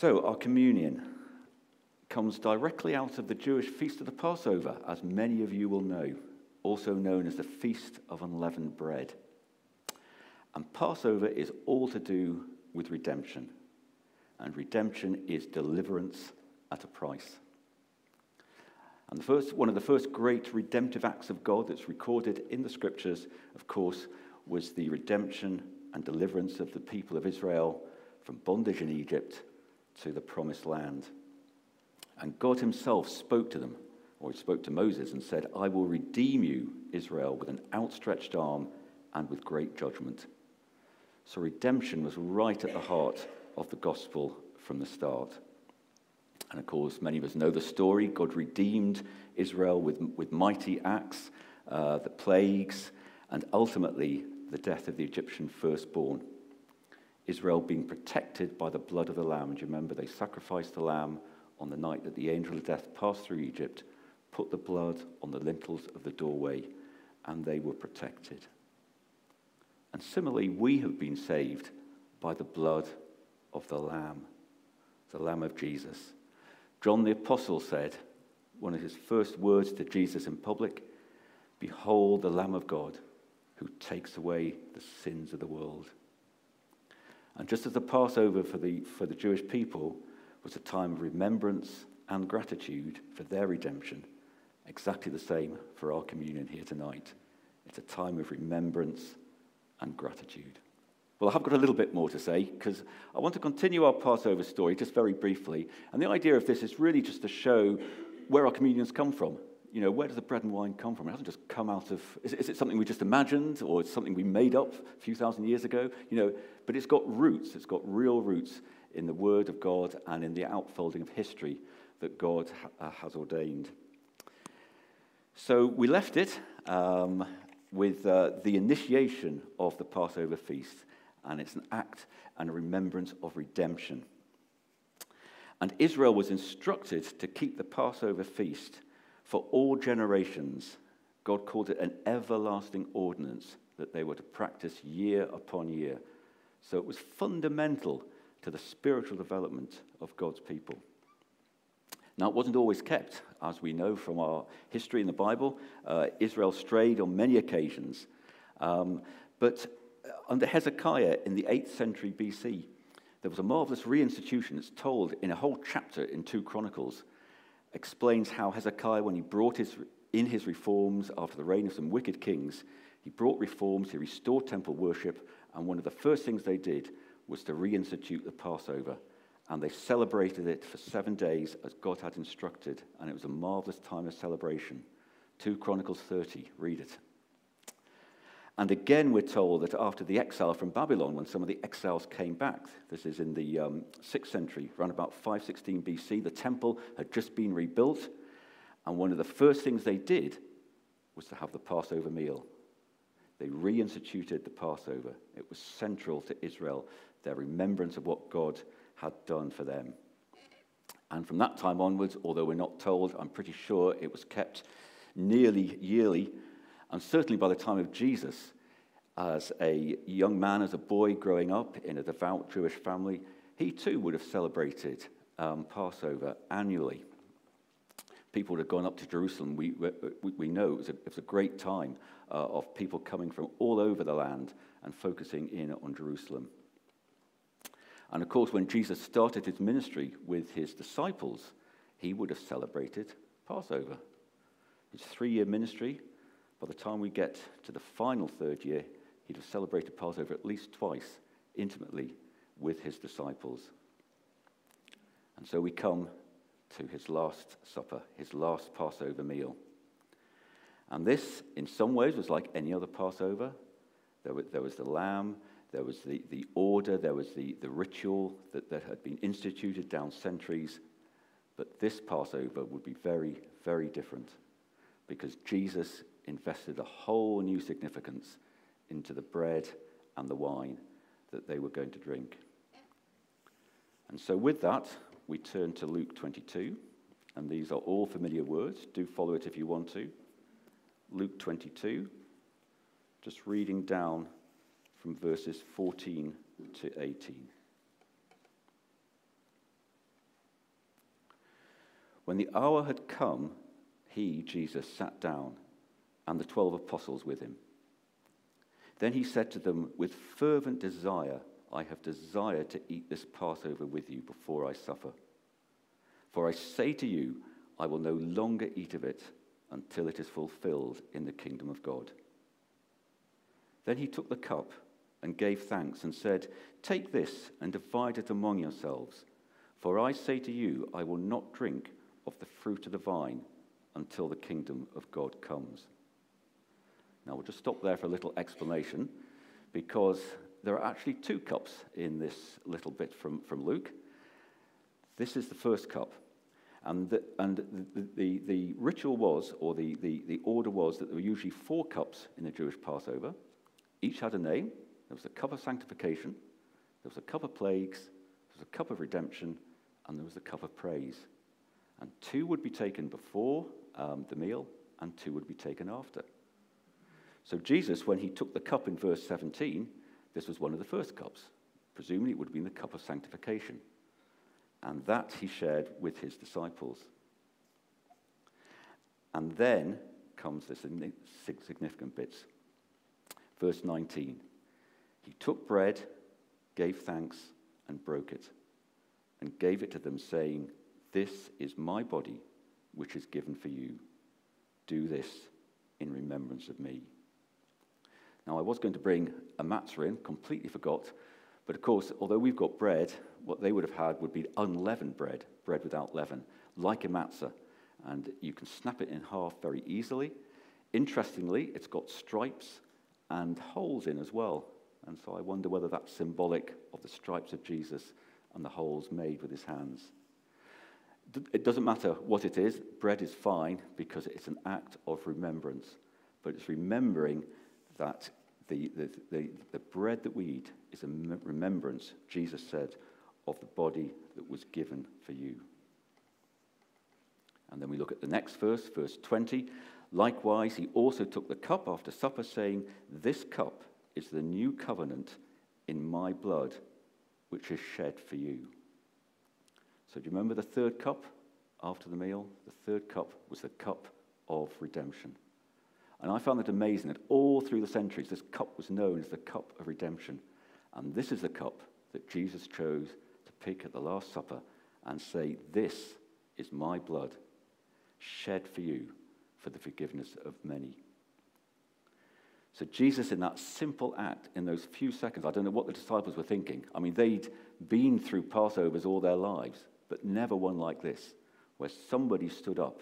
So our communion comes directly out of the Jewish Feast of the Passover, as many of you will know, also known as the Feast of Unleavened Bread. And Passover is all to do with redemption. And redemption is deliverance at a price. And one of the first great redemptive acts of God that's recorded in the Scriptures, of course, was the redemption and deliverance of the people of Israel from bondage in Egypt to the Promised Land. And God himself spoke to them, or he spoke to Moses and said, "I will redeem you, Israel, with an outstretched arm and with great judgment." So redemption was right at the heart of the gospel from the start. And of course, many of us know the story. God redeemed Israel with mighty acts, the plagues, and ultimately the death of the Egyptian firstborn. Israel being protected by the blood of the lamb. Do you remember they sacrificed the lamb on the night that the angel of death passed through Egypt, put the blood on the lintels of the doorway, and they were protected. And similarly, we have been saved by the blood of the Lamb of Jesus. John the Apostle said, one of his first words to Jesus in public, "Behold the Lamb of God, who takes away the sins of the world." And just as the Passover for the Jewish people was a time of remembrance and gratitude for their redemption, exactly the same for our communion here tonight. It's a time of remembrance and gratitude. Well, I have got a little bit more to say, because I want to continue our Passover story just very briefly. And the idea of this is really just to show where our communions come from. You know, where does the bread and wine come from? It hasn't just come out of... Is it something we just imagined, or it's something we made up a few thousand years ago? You know, but it's got roots. It's got real roots in the Word of God and in the outfolding of history that God has ordained. So we left it with the initiation of the Passover feast. And it's an act and a remembrance of redemption. And Israel was instructed to keep the Passover feast for all generations. God called it an everlasting ordinance that they were to practice year upon year. So it was fundamental to the spiritual development of God's people. Now, it wasn't always kept, as we know from our history in the Bible. Israel strayed on many occasions. But under Hezekiah in the 8th century BC, there was a marvelous reinstitution. It's told in a whole chapter in 2 Chronicles. Explains how Hezekiah, when he brought in his reforms after the reign of some wicked kings, he brought reforms, he restored temple worship, and one of the first things they did was to reinstitute the Passover. And they celebrated it for 7 days as God had instructed, and it was a marvelous time of celebration. 2 Chronicles 30, read it. And again, we're told that after the exile from Babylon, when some of the exiles came back, this is in the 6th century, around about 516 BC, the temple had just been rebuilt, and one of the first things they did was to have the Passover meal. They reinstituted the Passover. It was central to Israel, their remembrance of what God had done for them. And from that time onwards, although we're not told, I'm pretty sure it was kept nearly yearly. And certainly by the time of Jesus, as a young man, as a boy growing up in a devout Jewish family, he too would have celebrated Passover annually. People would have gone up to Jerusalem. We know it was a great time of people coming from all over the land and focusing in on Jerusalem. And of course, when Jesus started his ministry with his disciples, he would have celebrated Passover. His 3-year ministry, by the time we get to the final 3rd year, he'd have celebrated Passover at least twice, intimately, with his disciples. And so we come to his last supper, his last Passover meal. And this, in some ways, was like any other Passover. There was the lamb, there was the order, there was the ritual that had been instituted down centuries. But this Passover would be very, very different, because Jesus invested a whole new significance into the bread and the wine that they were going to drink. And so with that, we turn to Luke 22, and these are all familiar words. Do follow it if you want to. Luke 22, just reading down from verses 14 to 18. When the hour had come, he, Jesus, sat down, and the 12 apostles with him. Then he said to them, with fervent desire, I have desired to eat this Passover with you before I suffer. For I say to you, I will no longer eat of it until it is fulfilled in the kingdom of God. Then he took the cup and gave thanks and said, Take this and divide it among yourselves. For I say to you, I will not drink of the fruit of the vine until the kingdom of God comes. Now we'll just stop there for a little explanation, because there are actually two cups in this little bit from Luke. This is the first cup. And the ritual was, or the order was, that there were usually four cups in the Jewish Passover. Each had a name. There was a cup of sanctification, there was a cup of plagues, there was a cup of redemption, and there was a cup of praise. And two would be taken before the meal, and two would be taken after. So Jesus, when he took the cup in verse 17, this was one of the first cups. Presumably it would have been the cup of sanctification. And that he shared with his disciples. And then comes the significant bits. Verse 19. He took bread, gave thanks, and broke it, and gave it to them, saying, This is my body, which is given for you. Do this in remembrance of me. Now, I was going to bring a matzah in, completely forgot. But of course, although we've got bread, what they would have had would be unleavened bread, bread without leaven, like a matzah. And you can snap it in half very easily. Interestingly, it's got stripes and holes in as well. And so I wonder whether that's symbolic of the stripes of Jesus and the holes made with his hands. It doesn't matter what it is. Bread is fine because it's an act of remembrance. But it's remembering that the bread that we eat is a remembrance, Jesus said, of the body that was given for you. And then we look at the next verse, verse 20. Likewise, he also took the cup after supper, saying, This cup is the new covenant in my blood, which is shed for you. So do you remember the third cup after the meal? The third cup was the cup of redemption. And I found it amazing that all through the centuries, this cup was known as the cup of redemption. And this is the cup that Jesus chose to pick at the Last Supper and say, This is my blood, shed for you for the forgiveness of many. So Jesus, in that simple act, in those few seconds, I don't know what the disciples were thinking. I mean, they'd been through Passovers all their lives, but never one like this, where somebody stood up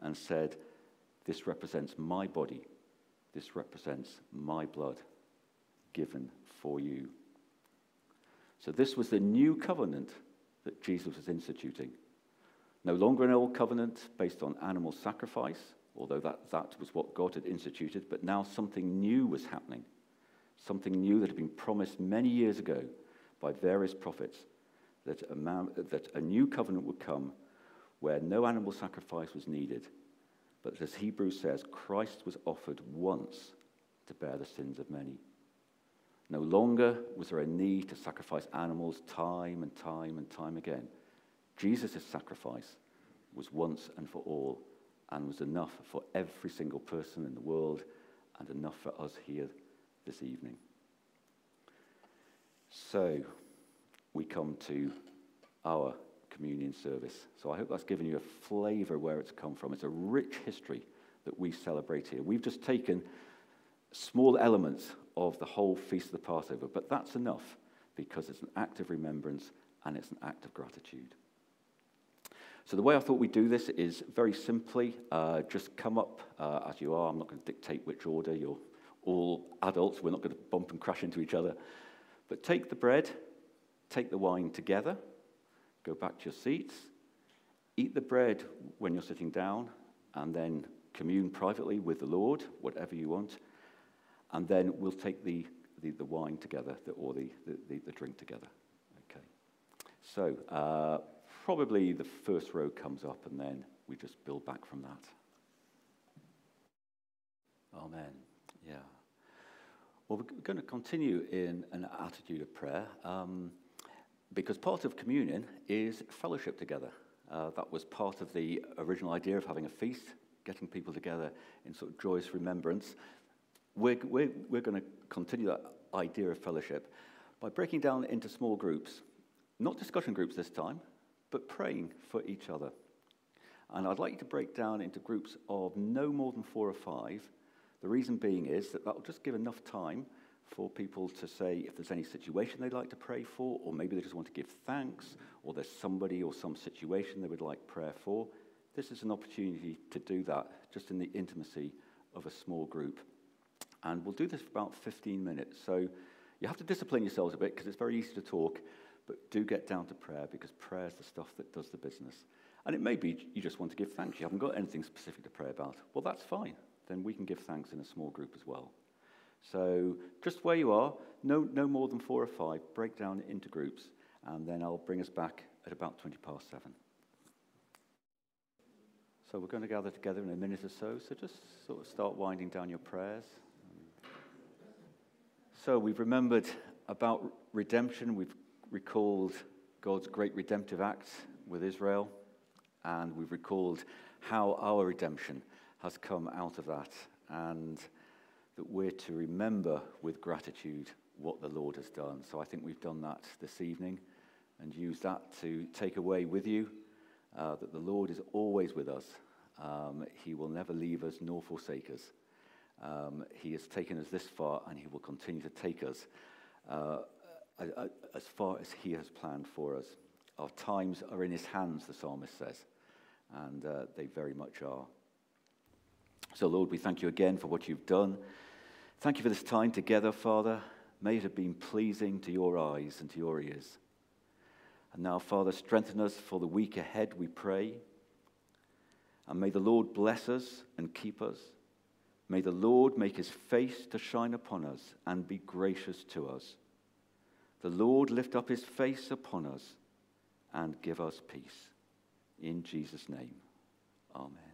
and said, This represents my body. This represents my blood given for you. So this was the new covenant that Jesus was instituting. No longer an old covenant based on animal sacrifice, although that was what God had instituted, but now something new was happening. Something new that had been promised many years ago by various prophets, that a new covenant would come where no animal sacrifice was needed, but as Hebrews says, Christ was offered once to bear the sins of many. No longer was there a need to sacrifice animals time and time and time again. Jesus' sacrifice was once and for all, and was enough for every single person in the world, and enough for us here this evening. So we come to our communion service. So I hope that's given you a flavour where it's come from. It's a rich history that we celebrate here. We've just taken small elements of the whole Feast of the Passover, but that's enough because it's an act of remembrance and it's an act of gratitude. So the way I thought we'd do this is very simply just come up as you are. I'm not going to dictate which order. You're all adults. We're not going to bump and crash into each other. But take the bread, take the wine together. Go back to your seats, eat the bread when you're sitting down, and then commune privately with the Lord, whatever you want, and then we'll take the wine together, or the drink together. Okay. So probably the first row comes up, and then we just build back from that. Amen. Yeah. Well, we're going to continue in an attitude of prayer. Because part of communion is fellowship together. That was part of the original idea of having a feast, getting people together in sort of joyous remembrance. We're going to continue that idea of fellowship by breaking down into small groups, not discussion groups this time, but praying for each other. And I'd like you to break down into groups of no more than 4 or 5. The reason being is that that'll just give enough time for people to say if there's any situation they'd like to pray for, or maybe they just want to give thanks, or there's somebody or some situation they would like prayer for. This is an opportunity to do that just in the intimacy of a small group. And we'll do this for about 15 minutes. So you have to discipline yourselves a bit because it's very easy to talk, but do get down to prayer, because prayer is the stuff that does the business. And it may be you just want to give thanks. You haven't got anything specific to pray about. Well, that's fine. Then we can give thanks in a small group as well. So just where you are, no more than 4 or 5, break down into groups, and then I'll bring us back at about 7:20. So we're going to gather together in a minute or so, so just sort of start winding down your prayers. So we've remembered about redemption, we've recalled God's great redemptive act with Israel, and we've recalled how our redemption has come out of that, and that we're to remember with gratitude what the Lord has done. So I think we've done that this evening, and use that to take away with you that the Lord is always with us. He will never leave us nor forsake us. He has taken us this far, and He will continue to take us as far as He has planned for us. Our times are in His hands, the psalmist says, and they very much are. So, Lord, we thank You again for what You've done. Thank You for this time together, Father. May it have been pleasing to Your eyes and to Your ears. And now, Father, strengthen us for the week ahead, we pray. And may the Lord bless us and keep us. May the Lord make His face to shine upon us and be gracious to us. The Lord lift up His face upon us and give us peace. In Jesus' name, amen.